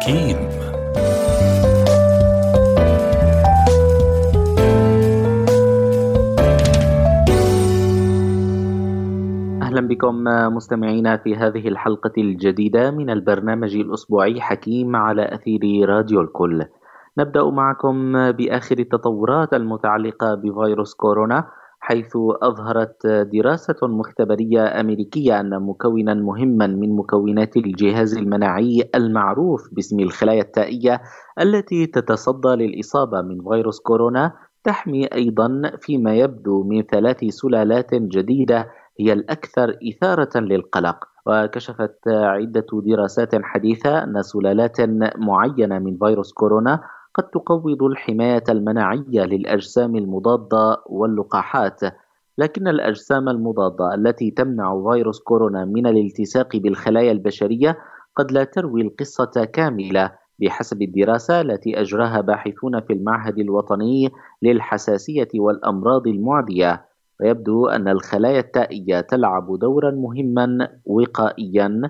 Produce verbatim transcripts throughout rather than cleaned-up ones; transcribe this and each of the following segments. حكيم. أهلا بكم مستمعينا في هذه الحلقة الجديدة من البرنامج الأسبوعي حكيم على أثير راديو الكل. نبدأ معكم بآخر التطورات المتعلقة بفيروس كورونا، حيث أظهرت دراسة مختبرية أمريكية أن مكونا مهما من مكونات الجهاز المناعي المعروف باسم الخلايا التائية التي تتصدى للإصابة من فيروس كورونا تحمي أيضا فيما يبدو من ثلاث سلالات جديدة هي الأكثر إثارة للقلق. وكشفت عدة دراسات حديثة أن سلالات معينة من فيروس كورونا قد تقوض الحماية المناعية للأجسام المضادة واللقاحات، لكن الأجسام المضادة التي تمنع فيروس كورونا من الالتصاق بالخلايا البشرية قد لا تروي القصة كاملة بحسب الدراسة التي أجراها باحثون في المعهد الوطني للحساسية والأمراض المعدية. ويبدو أن الخلايا التائية تلعب دورا مهما وقائيا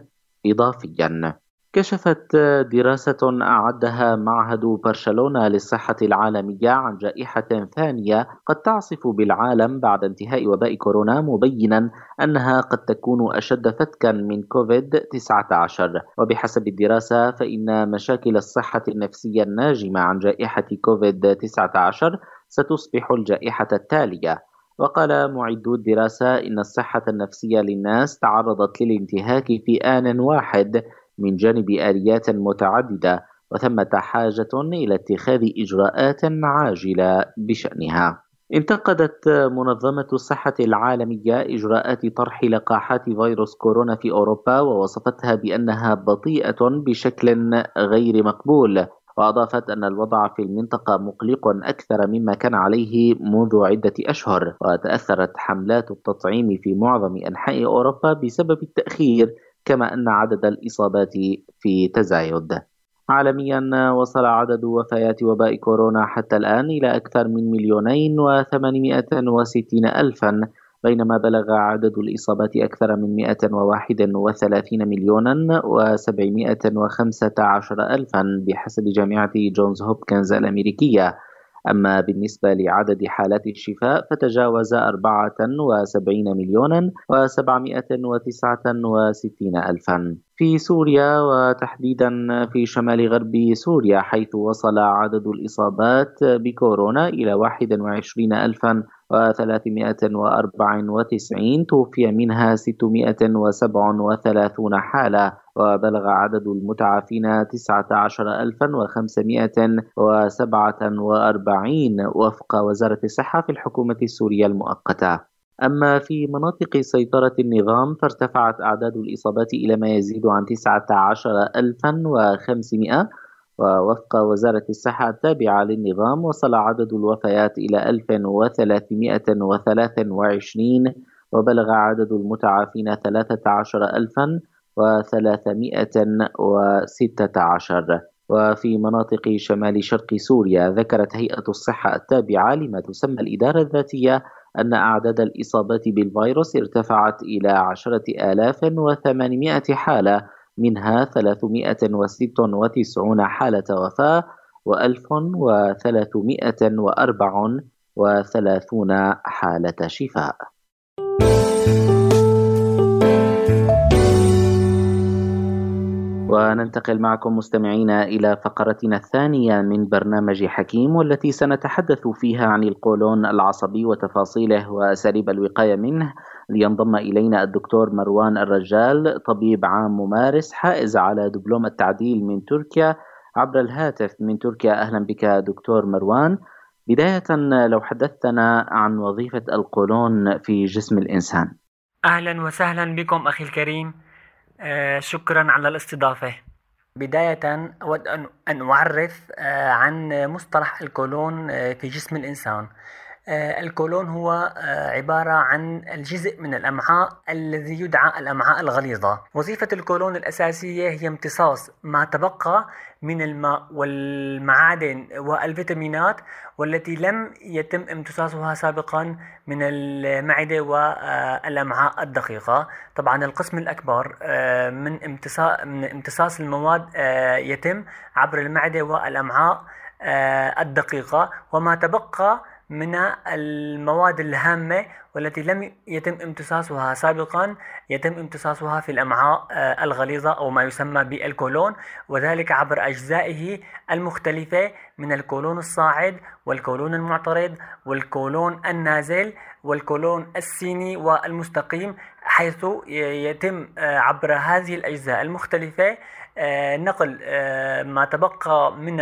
إضافيا. كشفت دراسة أعدها معهد برشلونة للصحة العالمية عن جائحة ثانية قد تعصف بالعالم بعد انتهاء وباء كورونا، مبينا أنها قد تكون أشد فتكا من كوفيد تسعة عشر. وبحسب الدراسة فإن مشاكل الصحة النفسية الناجمة عن جائحة كوفيد تسعة عشر ستصبح الجائحة التالية. وقال معدو الدراسة إن الصحة النفسية للناس تعرضت للانتهاك في آن واحد من جانب آليات متعددة، وثمة حاجة إلى اتخاذ إجراءات عاجلة بشأنها. انتقدت منظمة الصحة العالمية إجراءات طرح لقاحات فيروس كورونا في أوروبا، ووصفتها بأنها بطيئة بشكل غير مقبول، وأضافت أن الوضع في المنطقة مقلق أكثر مما كان عليه منذ عدة أشهر، وتأثرت حملات التطعيم في معظم أنحاء أوروبا بسبب التأخير، كما أن عدد الإصابات في تزايد. عالميا وصل عدد وفيات وباء كورونا حتى الآن إلى أكثر من مليونين وثمانمائة وستين ألفا، بينما بلغ عدد الإصابات أكثر من مائة وواحد وثلاثين مليونا وسبعمائة وخمسة عشر ألفا بحسب جامعة جونز هوبكنز الأمريكية. أما بالنسبة لعدد حالات الشفاء فتجاوز أربعة وسبعين مليونا وسبعمائة وتسعة وستين ألفا. في سوريا وتحديدا في شمال غرب سوريا، حيث وصل عدد الإصابات بكورونا إلى واحد وعشرين ألفا وثلاثمائة وأربع وتسعين، توفي منها ستمائة وسبع وثلاثون حالة، وبلغ عدد المتعافين تسعة عشر ألفا وخمسمائة وسبعة وأربعين وفق وزارة الصحة في الحكومة السورية المؤقتة. أما في مناطق سيطرة النظام فارتفعت أعداد الإصابات إلى ما يزيد عن تسعة عشر ألفا وخمسمائة، ووفق وزارة الصحة التابعة للنظام وصل عدد الوفيات إلى ألف وثلاثمائة وثلاثة وعشرين، وبلغ عدد المتعافين ثلاثة عشر ألفا وثلاثمائة وستة عشر. وفي مناطق شمال شرق سوريا ذكرت هيئة الصحة التابعة لما تسمى الإدارة الذاتية أن أعداد الإصابات بالفيروس ارتفعت إلى عشرة آلاف وثمانمائة حالة، منها ثلاثمائة وستة وتسعين حالة وفاة وألف وثلاثمائة وأربع وثلاثين حالة شفاء. وننتقل معكم مستمعينا إلى فقرتنا الثانية من برنامج حكيم، والتي سنتحدث فيها عن القولون العصبي وتفاصيله وأساليب الوقاية منه. لينضم إلينا الدكتور مروان الرجال، طبيب عام ممارس حائز على دبلوم التعديل من تركيا عبر الهاتف من تركيا. أهلا بك دكتور مروان. بداية لو حدثتنا عن وظيفة القولون في جسم الإنسان. أهلا وسهلا بكم أخي الكريم، شكرا على الاستضافة. بداية أود أن أعرف عن مصطلح القولون في جسم الإنسان. القولون هو عبارة عن الجزء من الأمعاء الذي يدعى الأمعاء الغليظة. وظيفة القولون الأساسية هي امتصاص ما تبقى من الماء والمعادن والفيتامينات والتي لم يتم امتصاصها سابقا من المعدة والأمعاء الدقيقة. طبعا القسم الأكبر من امتصاص المواد يتم عبر المعدة والأمعاء الدقيقة، وما تبقى من المواد الهامة والتي لم يتم امتصاصها سابقا يتم امتصاصها في الأمعاء الغليظة أو ما يسمى بالقولون، وذلك عبر أجزائه المختلفة من القولون الصاعد والقولون المعترض والقولون النازل والقولون السيني والمستقيم، حيث يتم عبر هذه الأجزاء المختلفة نقل ما تبقى من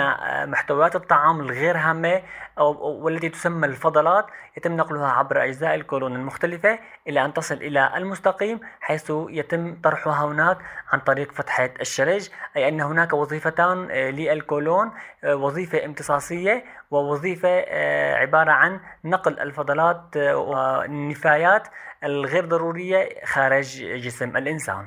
محتويات الطعام الغير هامة والتي تسمى الفضلات، يتم نقلها عبر أجزاء القولون المختلفة إلى أن تصل إلى المستقيم حيث يتم طرحها هناك عن طريق فتحة الشرج. أي أن هناك وظيفتان للقولون، وظيفة امتصاصية ووظيفة عبارة عن نقل الفضلات والنفايات الغير ضرورية خارج جسم الإنسان.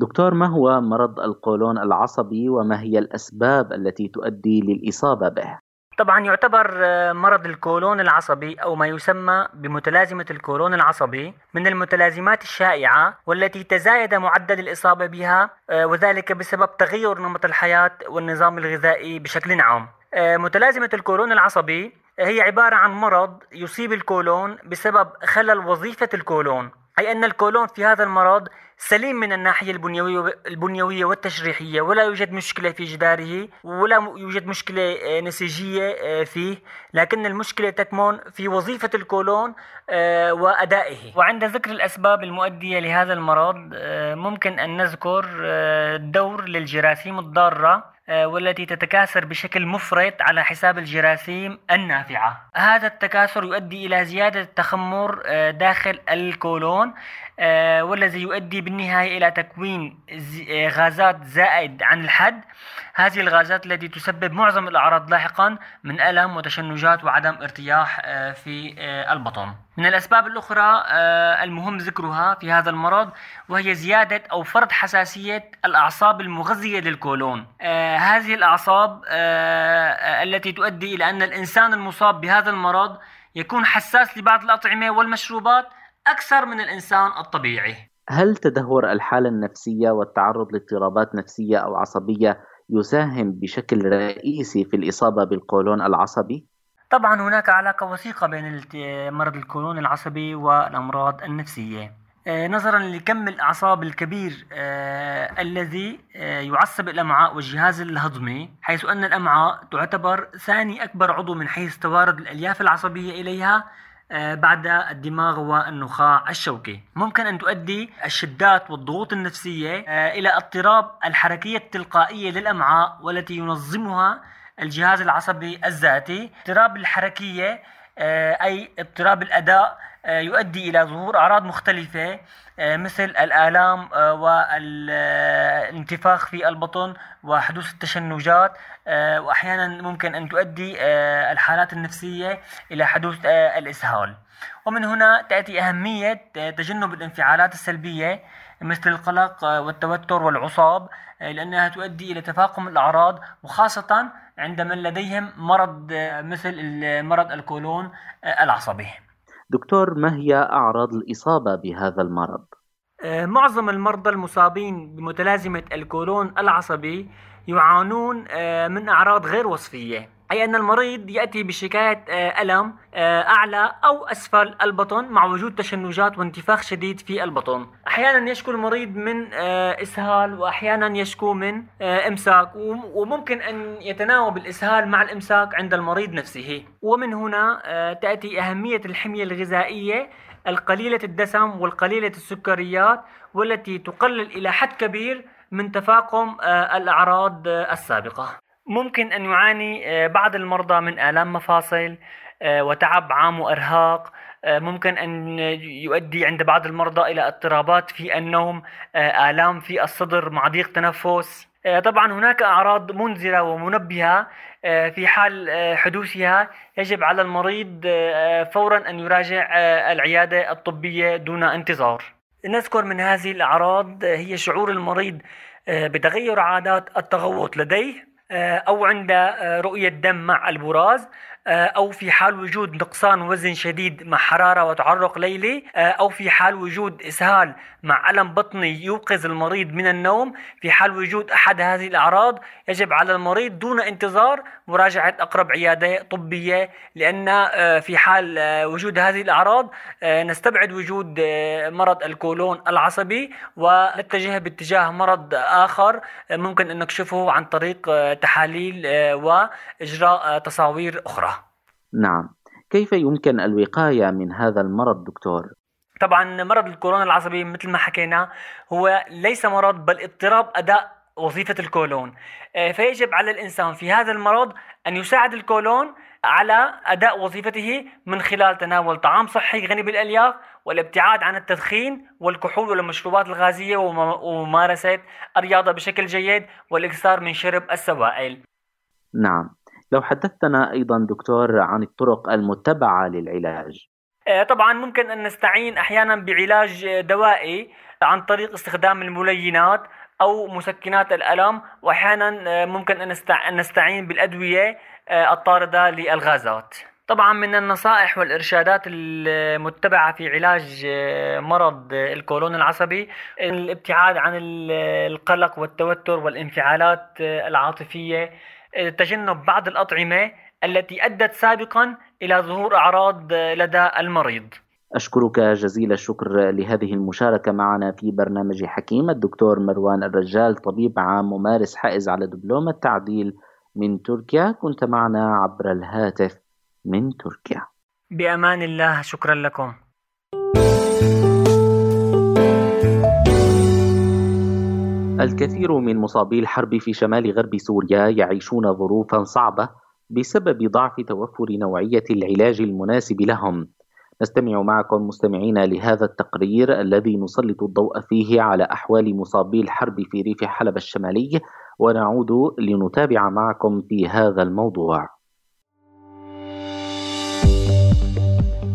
دكتور، ما هو مرض القولون العصبي وما هي الأسباب التي تؤدي للإصابة به؟ طبعا يعتبر مرض القولون العصبي أو ما يسمى بمتلازمة القولون العصبي من المتلازمات الشائعة والتي تزايد معدل الإصابة بها، وذلك بسبب تغير نمط الحياة والنظام الغذائي بشكل عام. متلازمة القولون العصبي هي عبارة عن مرض يصيب القولون بسبب خلل وظيفة القولون، أي أن القولون في هذا المرض سليم من الناحية البنيوية والتشريحية ولا يوجد مشكلة في جداره ولا يوجد مشكلة نسيجية فيه، لكن المشكلة تكمن في وظيفة القولون وأدائه. وعند ذكر الأسباب المؤدية لهذا المرض ممكن أن نذكر الدور للجراثيم الضارة والتي تتكاثر بشكل مفرط على حساب الجراثيم النافعة. هذا التكاثر يؤدي إلى زيادة التخمر داخل القولون والذي يؤدي بالنهاية إلى تكوين غازات زائد عن الحد، هذه الغازات التي تسبب معظم الأعراض لاحقا من ألم وتشنجات وعدم ارتياح في البطن. من الأسباب الأخرى المهم ذكرها في هذا المرض وهي زيادة أو فرط حساسية الأعصاب المغذية للقولون. هذه الأعصاب التي تؤدي إلى أن الإنسان المصاب بهذا المرض يكون حساس لبعض الأطعمة والمشروبات أكثر من الإنسان الطبيعي. هل تدهور الحالة النفسية والتعرض لاضطرابات نفسية أو عصبية يساهم بشكل رئيسي في الإصابة بالقولون العصبي؟ طبعا هناك علاقة وثيقة بين مرض القولون العصبي والأمراض النفسية، نظرا لكم الأعصاب الكبير الذي يعصب الأمعاء والجهاز الهضمي، حيث أن الأمعاء تعتبر ثاني أكبر عضو من حيث توارد الألياف العصبية إليها بعد الدماغ والنخاع الشوكي. ممكن أن تؤدي الشدات والضغوط النفسية إلى اضطراب الحركية التلقائية للأمعاء والتي ينظمها الجهاز العصبي الذاتي. اضطراب الحركية أي اضطراب الأداء يؤدي إلى ظهور أعراض مختلفة مثل الآلام والانتفاخ في البطن وحدوث التشنجات، وأحيانا ممكن أن تؤدي الحالات النفسية إلى حدوث الإسهال. ومن هنا تأتي أهمية تجنب الانفعالات السلبية مثل القلق والتوتر والعصاب، لأنها تؤدي إلى تفاقم الأعراض، وخاصة عند من لديهم مرض مثل مرض القولون العصبي. دكتور، ما هي أعراض الإصابة بهذا المرض؟ معظم المرضى المصابين بمتلازمة القولون العصبي يعانون من أعراض غير وصفية، أي أن المريض يأتي بشكاية ألم أعلى أو أسفل البطن مع وجود تشنجات وانتفاخ شديد في البطن. أحيانا يشكو المريض من إسهال وأحيانا يشكو من إمساك، وممكن أن يتناوب الإسهال مع الإمساك عند المريض نفسه. ومن هنا تأتي أهمية الحمية الغذائية القليلة الدسم والقليلة السكريات والتي تقلل إلى حد كبير من تفاقم الأعراض السابقة. ممكن أن يعاني بعض المرضى من آلام مفاصل وتعب عام وإرهاق، ممكن أن يؤدي عند بعض المرضى إلى اضطرابات في النوم، آلام في الصدر مع ضيق تنفس. طبعا هناك أعراض منذرة ومنبهة في حال حدوثها، يجب على المريض فورا أن يراجع العيادة الطبية دون انتظار. نذكر من هذه الأعراض هي شعور المريض بتغير عادات التغوط لديه، أو عند رؤية دم مع البراز، أو في حال وجود نقصان وزن شديد مع حرارة وتعرق ليلي، أو في حال وجود إسهال مع ألم بطني يوقظ المريض من النوم. في حال وجود أحد هذه الأعراض يجب على المريض دون انتظار مراجعة أقرب عيادة طبية، لأن في حال وجود هذه الأعراض نستبعد وجود مرض القولون العصبي ونتجه باتجاه مرض آخر ممكن أن نكشفه عن طريق تحاليل وإجراء تصاوير أخرى. نعم، كيف يمكن الوقاية من هذا المرض دكتور؟ طبعا مرض القولون العصبي مثل ما حكينا هو ليس مرض بل اضطراب أداء وظيفة القولون، فيجب على الإنسان في هذا المرض أن يساعد القولون على أداء وظيفته من خلال تناول طعام صحي غني بالألياف والابتعاد عن التدخين والكحول والمشروبات الغازية وممارسة الرياضة بشكل جيد والإكثار من شرب السوائل. نعم، لو حدثتنا أيضا دكتور عن الطرق المتبعة للعلاج. طبعا ممكن أن نستعين أحيانا بعلاج دوائي عن طريق استخدام الملينات أو مسكنات الألم، وأحيانا ممكن أن نستعين بالأدوية الطاردة للغازات. طبعا من النصائح والإرشادات المتبعة في علاج مرض القولون العصبي الابتعاد عن القلق والتوتر والانفعالات العاطفية، تجنب بعض الأطعمة التي أدت سابقا إلى ظهور أعراض لدى المريض. أشكرك جزيل الشكر لهذه المشاركة معنا في برنامج حكيم الدكتور مروان الرجال، طبيب عام ممارس حائز على دبلوم التعديل من تركيا. كنت معنا عبر الهاتف من تركيا. بأمان الله، شكرا لكم. الكثير من مصابي الحرب في شمال غرب سوريا يعيشون ظروفا صعبة بسبب ضعف توفر نوعية العلاج المناسب لهم. نستمع معكم مستمعين لهذا التقرير الذي نسلط الضوء فيه على أحوال مصابي الحرب في ريف حلب الشمالي، ونعود لنتابع معكم في هذا الموضوع.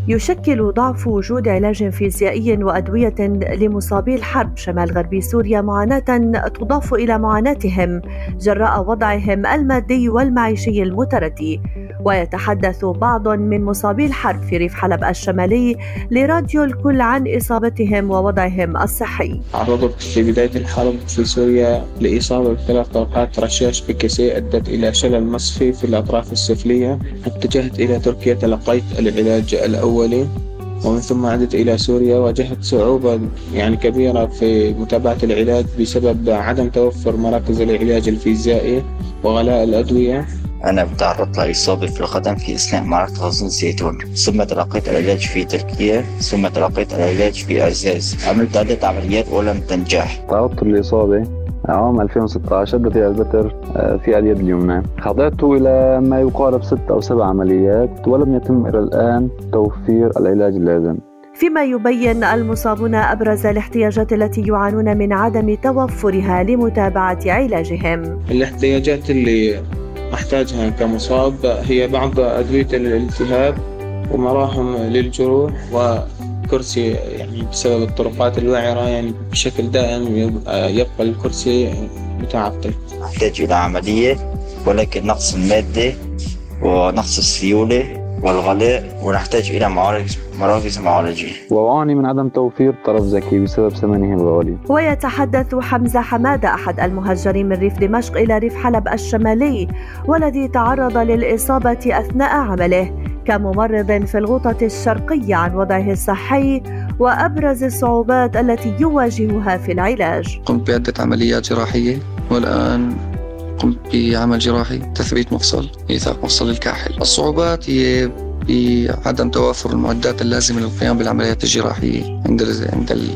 يشكل ضعف وجود علاج فيزيائي وأدوية لمصابي الحرب شمال غربي سوريا معاناة تضاف إلى معاناتهم جراء وضعهم المادي والمعيشي المتردي. ويتحدث بعض من مصابي الحرب في ريف حلب الشمالي لراديو الكل عن إصابتهم ووضعهم الصحي. تعرضت في بداية الحرب في سوريا لإصابة بثلاث طلقات رشاش بكسي أدت إلى شلل مصفي في الأطراف السفلية. اتجهت إلى تركيا، تلقيت العلاج الأول أولي، ومن ثم عدت إلى سوريا. واجهت صعوبة يعني كبيرة في متابعة العلاج بسبب عدم توفر مراكز العلاج الفيزيائي وغلاء الأدوية. أنا تعرضت لإصابة في القدم في أثناء معركة غزو الزيتون، ثم تلقيت العلاج في تركيا، ثم تلقيت العلاج في أعزاز. عملت عدة عمليات ولم تنجح. تعرضت للإصابة عام ألفين وستة عشر شدت البتر في اليد اليمنى، خضعت إلى ما يقارب ست أو سبع عمليات ولم يتم إلى الآن توفير العلاج اللازم. فيما يبين المصابون أبرز الاحتياجات التي يعانون من عدم توفرها لمتابعة علاجهم. الاحتياجات اللي أحتاجها كمصاب هي بعض أدوية الالتهاب ومراهم للجروح و كرسي يعني بسبب الطرقات الوعرة، يعني بشكل دائم يبقى الكرسي متعطل. أحتاج إلى عملية ولكن نقص المادة ونقص السيولة والغلاء، ونحتاج إلى معارج مراكز معالجة. وأعاني من عدم توفير طرف ذكي بسبب ثمنه الغالي. ويتحدث حمزة حمادة أحد المهجرين من ريف دمشق إلى ريف حلب الشمالي، والذي تعرض للإصابة أثناء عمله كممرض في الغوطة الشرقية عن وضعه الصحي وأبرز الصعوبات التي يواجهها في العلاج. قمت بعدة عمليات جراحية، والآن قمت بعمل جراحي تثبيت مفصل إيثاق مفصل الكاحل. الصعوبات هي بعدم توافر المعدات اللازمة للقيام بالعمليات الجراحية عند ال عند ال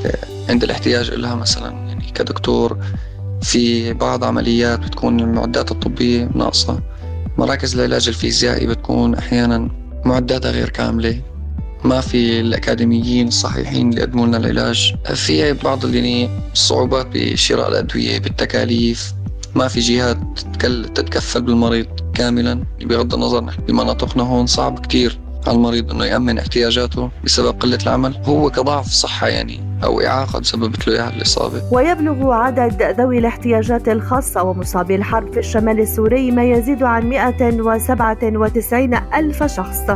عند الاحتياج لها. مثلا يعني كدكتور في بعض عمليات بتكون المعدات الطبية ناقصة، مراكز العلاج الفيزيائي بتكون أحيانا معداتها غير كاملة، ما في الأكاديميين الصحيحين اللي يقدموا لنا العلاج. في بعض اللي صعوبات بشراء الأدوية، بالتكاليف، ما في جهات تتكفل بالمريض كاملا. بغض النظر نحن بمناطقنا هون صعب كتير على المريض انه يأمن احتياجاته بسبب قلة العمل، هو كضعف صحة يعني او اعاقة سببت له اياها الاصابة. ويبلغ عدد ذوي الاحتياجات الخاصة ومصابي الحرب في الشمال السوري ما يزيد عن مئة وسبعة وتسعين ألف شخص،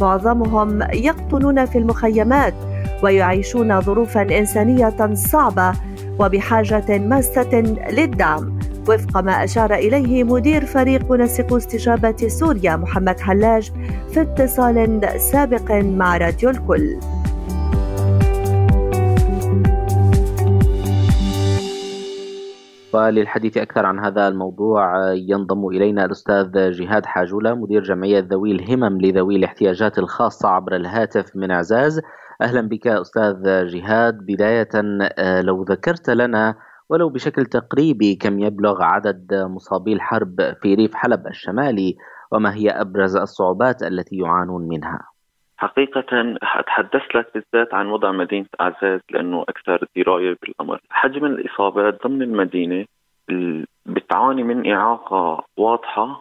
معظمهم يقطنون في المخيمات ويعيشون ظروفا إنسانية صعبة وبحاجة ماسة للدعم، وفق ما أشار إليه مدير فريق منسق استجابة سوريا محمد حلاج في اتصال سابق مع راديو الكل. وللحديث أكثر عن هذا الموضوع ينضم إلينا الأستاذ جهاد حاجولة، مدير جمعية ذوي الهمم لذوي الاحتياجات الخاصة، عبر الهاتف من عزاز. أهلا بك أستاذ جهاد. بداية لو ذكرت لنا ولو بشكل تقريبي كم يبلغ عدد مصابي الحرب في ريف حلب الشمالي، وما هي أبرز الصعوبات التي يعانون منها؟ حقيقة أتحدث لك بالذات عن وضع مدينة عزاز لأنه أكثر دراية بالأمر. حجم الإصابات ضمن المدينة بتعاني من إعاقة واضحة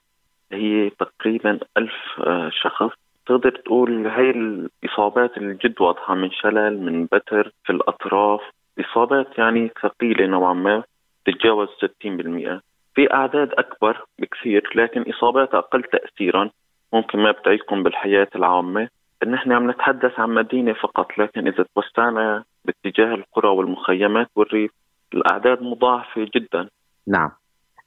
هي تقريبا ألف شخص. تقدر تقول هاي الإصابات الجد واضحة من شلل، من بتر في الأطراف، إصابات يعني ثقيلة نوعا ما تتجاوز ستين بالمئة. في أعداد أكبر بكثير لكن إصابات أقل تأثيرا ممكن ما بتعيقهم بالحياة العامة. نحن عم نتحدث عن مدينة فقط، لكن إذا توسعنا باتجاه القرى والمخيمات والريف الأعداد مضاعفة جدا. نعم.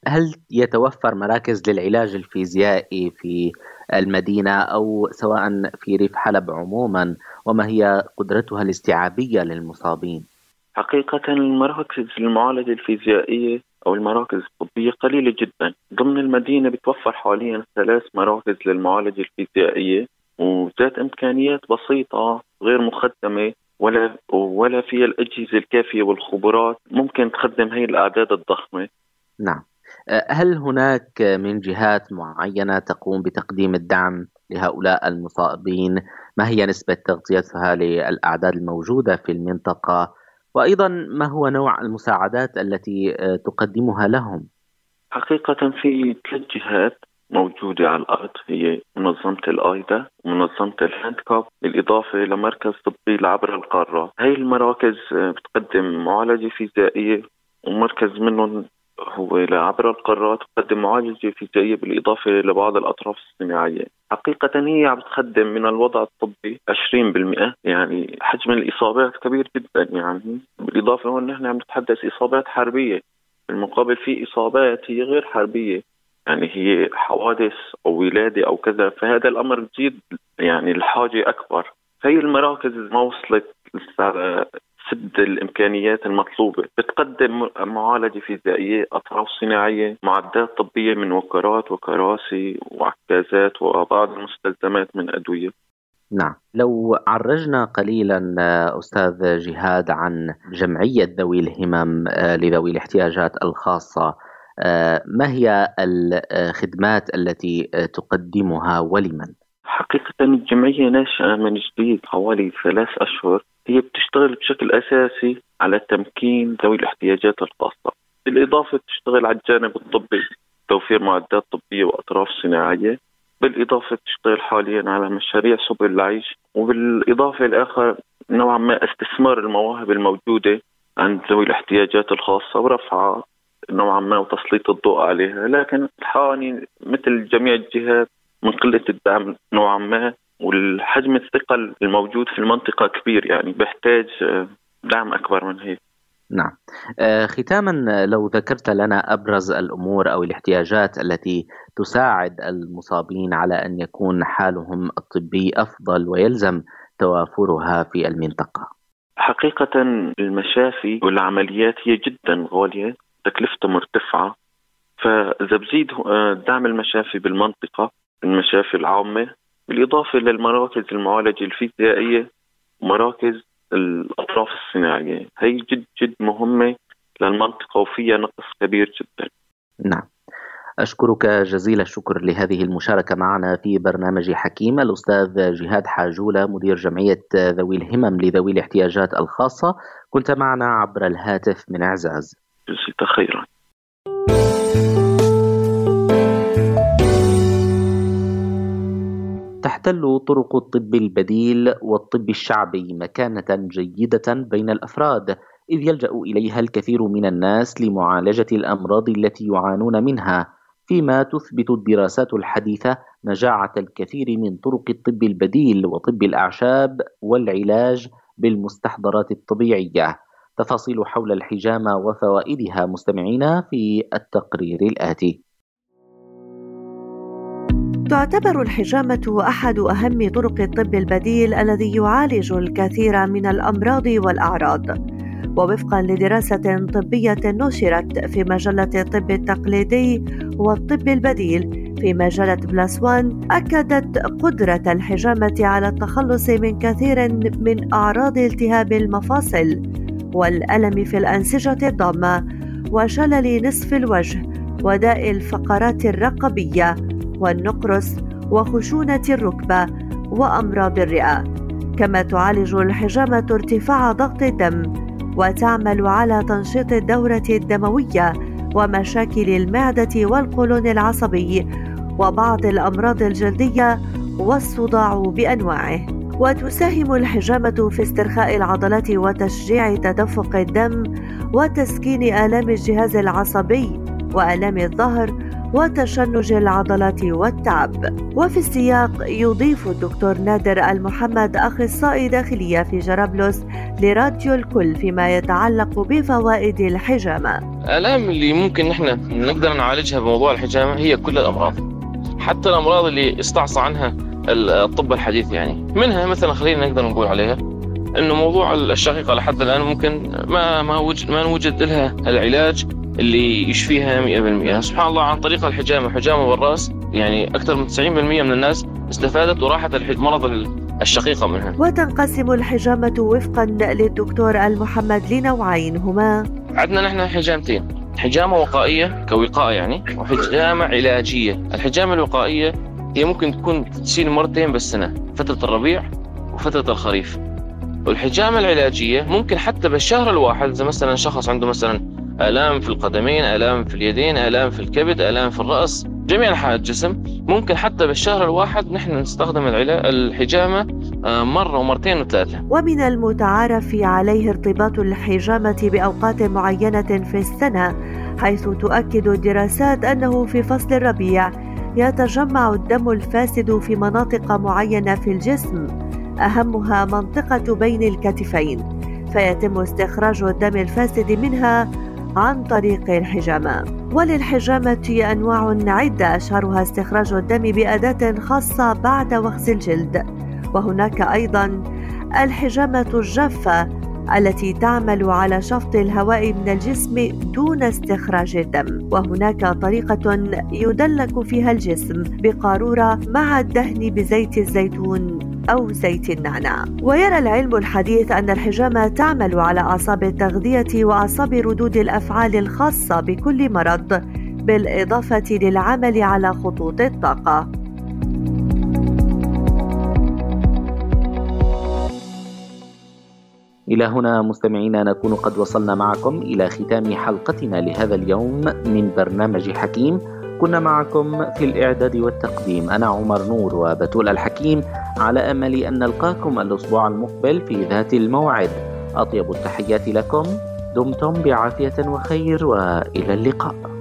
هل يتوفر مراكز للعلاج الفيزيائي في المدينة أو سواء في ريف حلب عموما، وما هي قدرتها الاستيعابية للمصابين؟ حقيقة المراكز المعالجة الفيزيائية أو المراكز الطبية قليلة جدا ضمن المدينة. بتوفر حواليا ثلاث مراكز للمعالجة الفيزيائية وذات إمكانيات بسيطة غير مخدمة ولا ولا فيها الأجهزة الكافية والخبرات ممكن تخدم هي الأعداد الضخمة. نعم. هل هناك من جهات معينة تقوم بتقديم الدعم لهؤلاء المصابين؟ ما هي نسبة تغطيتها للأعداد الموجودة في المنطقة؟ وأيضا ما هو نوع المساعدات التي تقدمها لهم؟ حقيقة في ثلاث جهات موجودة على الأرض، هي منظمة الآيدا ومنظمة الهاندكاب بالإضافة لمركز طبي عبر القارة. هاي المراكز بتقدم معالجة فيزيائية ومركز منهم هو عبر القارات تقدم معالجة فيزيائية بالإضافة لبعض الأطراف الصناعية. حقيقة هي عم تخدم من الوضع الطبي عشرين بالمئة، يعني حجم الإصابات كبير جدا. يعني بالإضافة هون نحن عم نتحدث إصابات حربية، بالمقابل في إصابات هي غير حربية يعني هي حوادث أو ولادة أو كذا، فهذا الأمر بتزيد يعني الحاجة أكبر. هي المراكز ما وصلت سد الإمكانيات المطلوبة، بتقدم معالجة فيزيائية، أطراف صناعية، معدات طبية من وقرات وكراسي وعكازات وبعض المستلزمات من أدوية. نعم. لو عرجنا قليلا أستاذ جهاد عن جمعية ذوي الهمم لذوي الاحتياجات الخاصة، ما هي الخدمات التي تقدمها ولمن؟ حقيقة الجمعية ناشئة من جديد حوالي ثلاث أشهر. هي بتشتغل بشكل أساسي على تمكين ذوي الاحتياجات الخاصة، بالإضافة بتشتغل على الجانب الطبي توفير معدات طبية وأطراف صناعية، بالإضافة بتشتغل حاليا على مشاريع سبل العيش، وبالإضافة الآخر نوعا ما استثمار المواهب الموجودة عند ذوي الاحتياجات الخاصة ورفعها نوعا ما وتسليط الضوء عليها. لكن الحقيقة مثل جميع الجهات من قلة الدعم نوعا ما، والحجم الثقل الموجود في المنطقة كبير يعني بيحتاج دعم أكبر من هيك. نعم. ختاما لو ذكرت لنا أبرز الأمور أو الاحتياجات التي تساعد المصابين على أن يكون حالهم الطبي أفضل ويلزم توافرها في المنطقة. حقيقة المشافي والعمليات هي جدا غالية، تكلفتها مرتفعة، فإذا بزيد دعم المشافي بالمنطقة، المشافي العامة بالإضافة للمراكز المعالجة الفيزيائية ومراكز الأطراف الصناعية، هي جد جد مهمة للمنطقة وفيها نقص كبير جدا. نعم. أشكرك جزيل الشكر لهذه المشاركة معنا في برنامج حكيم الأستاذ جهاد حاجولة، مدير جمعية ذوي الهمم لذوي الاحتياجات الخاصة، كنت معنا عبر الهاتف من عزاز. جزيت خيرا. تحتل طرق الطب البديل والطب الشعبي مكانة جيدة بين الأفراد، إذ يلجأ إليها الكثير من الناس لمعالجة الأمراض التي يعانون منها، فيما تثبت الدراسات الحديثة نجاعة الكثير من طرق الطب البديل وطب الأعشاب والعلاج بالمستحضرات الطبيعية. تفاصيل حول الحجامة وفوائدها مستمعينا في التقرير الآتي. تعتبر الحجامة أحد أهم طرق الطب البديل الذي يعالج الكثير من الأمراض والأعراض، ووفقا لدراسة طبية نشرت في مجلة الطب التقليدي والطب البديل في مجلة بلس وان، أكدت قدرة الحجامة على التخلص من كثير من أعراض التهاب المفاصل والألم في الأنسجة الضامة وشلل نصف الوجه وداء الفقرات الرقبية والنقرس وخشونة الركبة وأمراض الرئة. كما تعالج الحجامة ارتفاع ضغط الدم وتعمل على تنشيط الدورة الدموية ومشاكل المعدة والقولون العصبي وبعض الأمراض الجلدية والصداع بأنواعه. وتساهم الحجامة في استرخاء العضلات وتشجيع تدفق الدم وتسكين آلام الجهاز العصبي وآلام الظهر وتشنج العضلات والتعب. وفي السياق يضيف الدكتور نادر المحمد أخصائي داخلية في جرابلس لراديو الكل فيما يتعلق بفوائد الحجامة. الآلام اللي ممكن نحن نقدر نعالجها بموضوع الحجامة هي كل الأمراض، حتى الأمراض اللي استعصى عنها الطب الحديث، يعني منها مثلا خلينا نقدر نقول عليها إنه موضوع الشقيقة لحد الآن ممكن ما ما وجد ما نوجد لها العلاج اللي يشفيها مئة بالمئة. سبحان الله، عن طريق الحجامة، حجامة والرأس، يعني أكثر من تسعين بالمئة من الناس استفادت وراحت مرض الشقيقة منها. وتنقسم الحجامة وفقا للدكتور المحمد لنوعين هما: عندنا نحن حجامتين، حجامة وقائية كوقاية يعني، وحجامة علاجية. الحجامة الوقائية هي ممكن تكون تصير مرتين بالسنة، فترة الربيع وفترة الخريف. والحجامة العلاجية ممكن حتى بالشهر الواحد، إذا مثلا شخص عنده مثلا آلام في القدمين، آلام في اليدين، آلام في الكبد، آلام في الرأس، جميع أنحاء الجسم، ممكن حتى بالشهر الواحد نحن نستخدم الحجامة مرة ومرتين وثلاثة. ومن المتعارف عليه ارتباط الحجامة بأوقات معينة في السنة، حيث تؤكد الدراسات أنه في فصل الربيع يتجمع الدم الفاسد في مناطق معينة في الجسم، أهمها منطقة بين الكتفين، فيتم استخراج الدم الفاسد منها عن طريق الحجامة. وللحجامة أنواع عدة، أشهرها استخراج الدم بأداة خاصة بعد وخز الجلد. وهناك أيضا الحجامة الجافة التي تعمل على شفط الهواء من الجسم دون استخراج الدم، وهناك طريقة يدلك فيها الجسم بقارورة مع الدهن بزيت الزيتون أو زيت النعناع. ويرى العلم الحديث أن الحجامة تعمل على أعصاب التغذية وأعصاب ردود الأفعال الخاصة بكل مرض، بالإضافة للعمل على خطوط الطاقة. إلى هنا مستمعينا نكون قد وصلنا معكم إلى ختام حلقتنا لهذا اليوم من برنامج حكيم. كنا معكم في الإعداد والتقديم أنا عمر نور وبتول الحكيم، على أمل أن نلقاكم الأسبوع المقبل في ذات الموعد. أطيب التحيات لكم، دمتم بعافية وخير، وإلى اللقاء.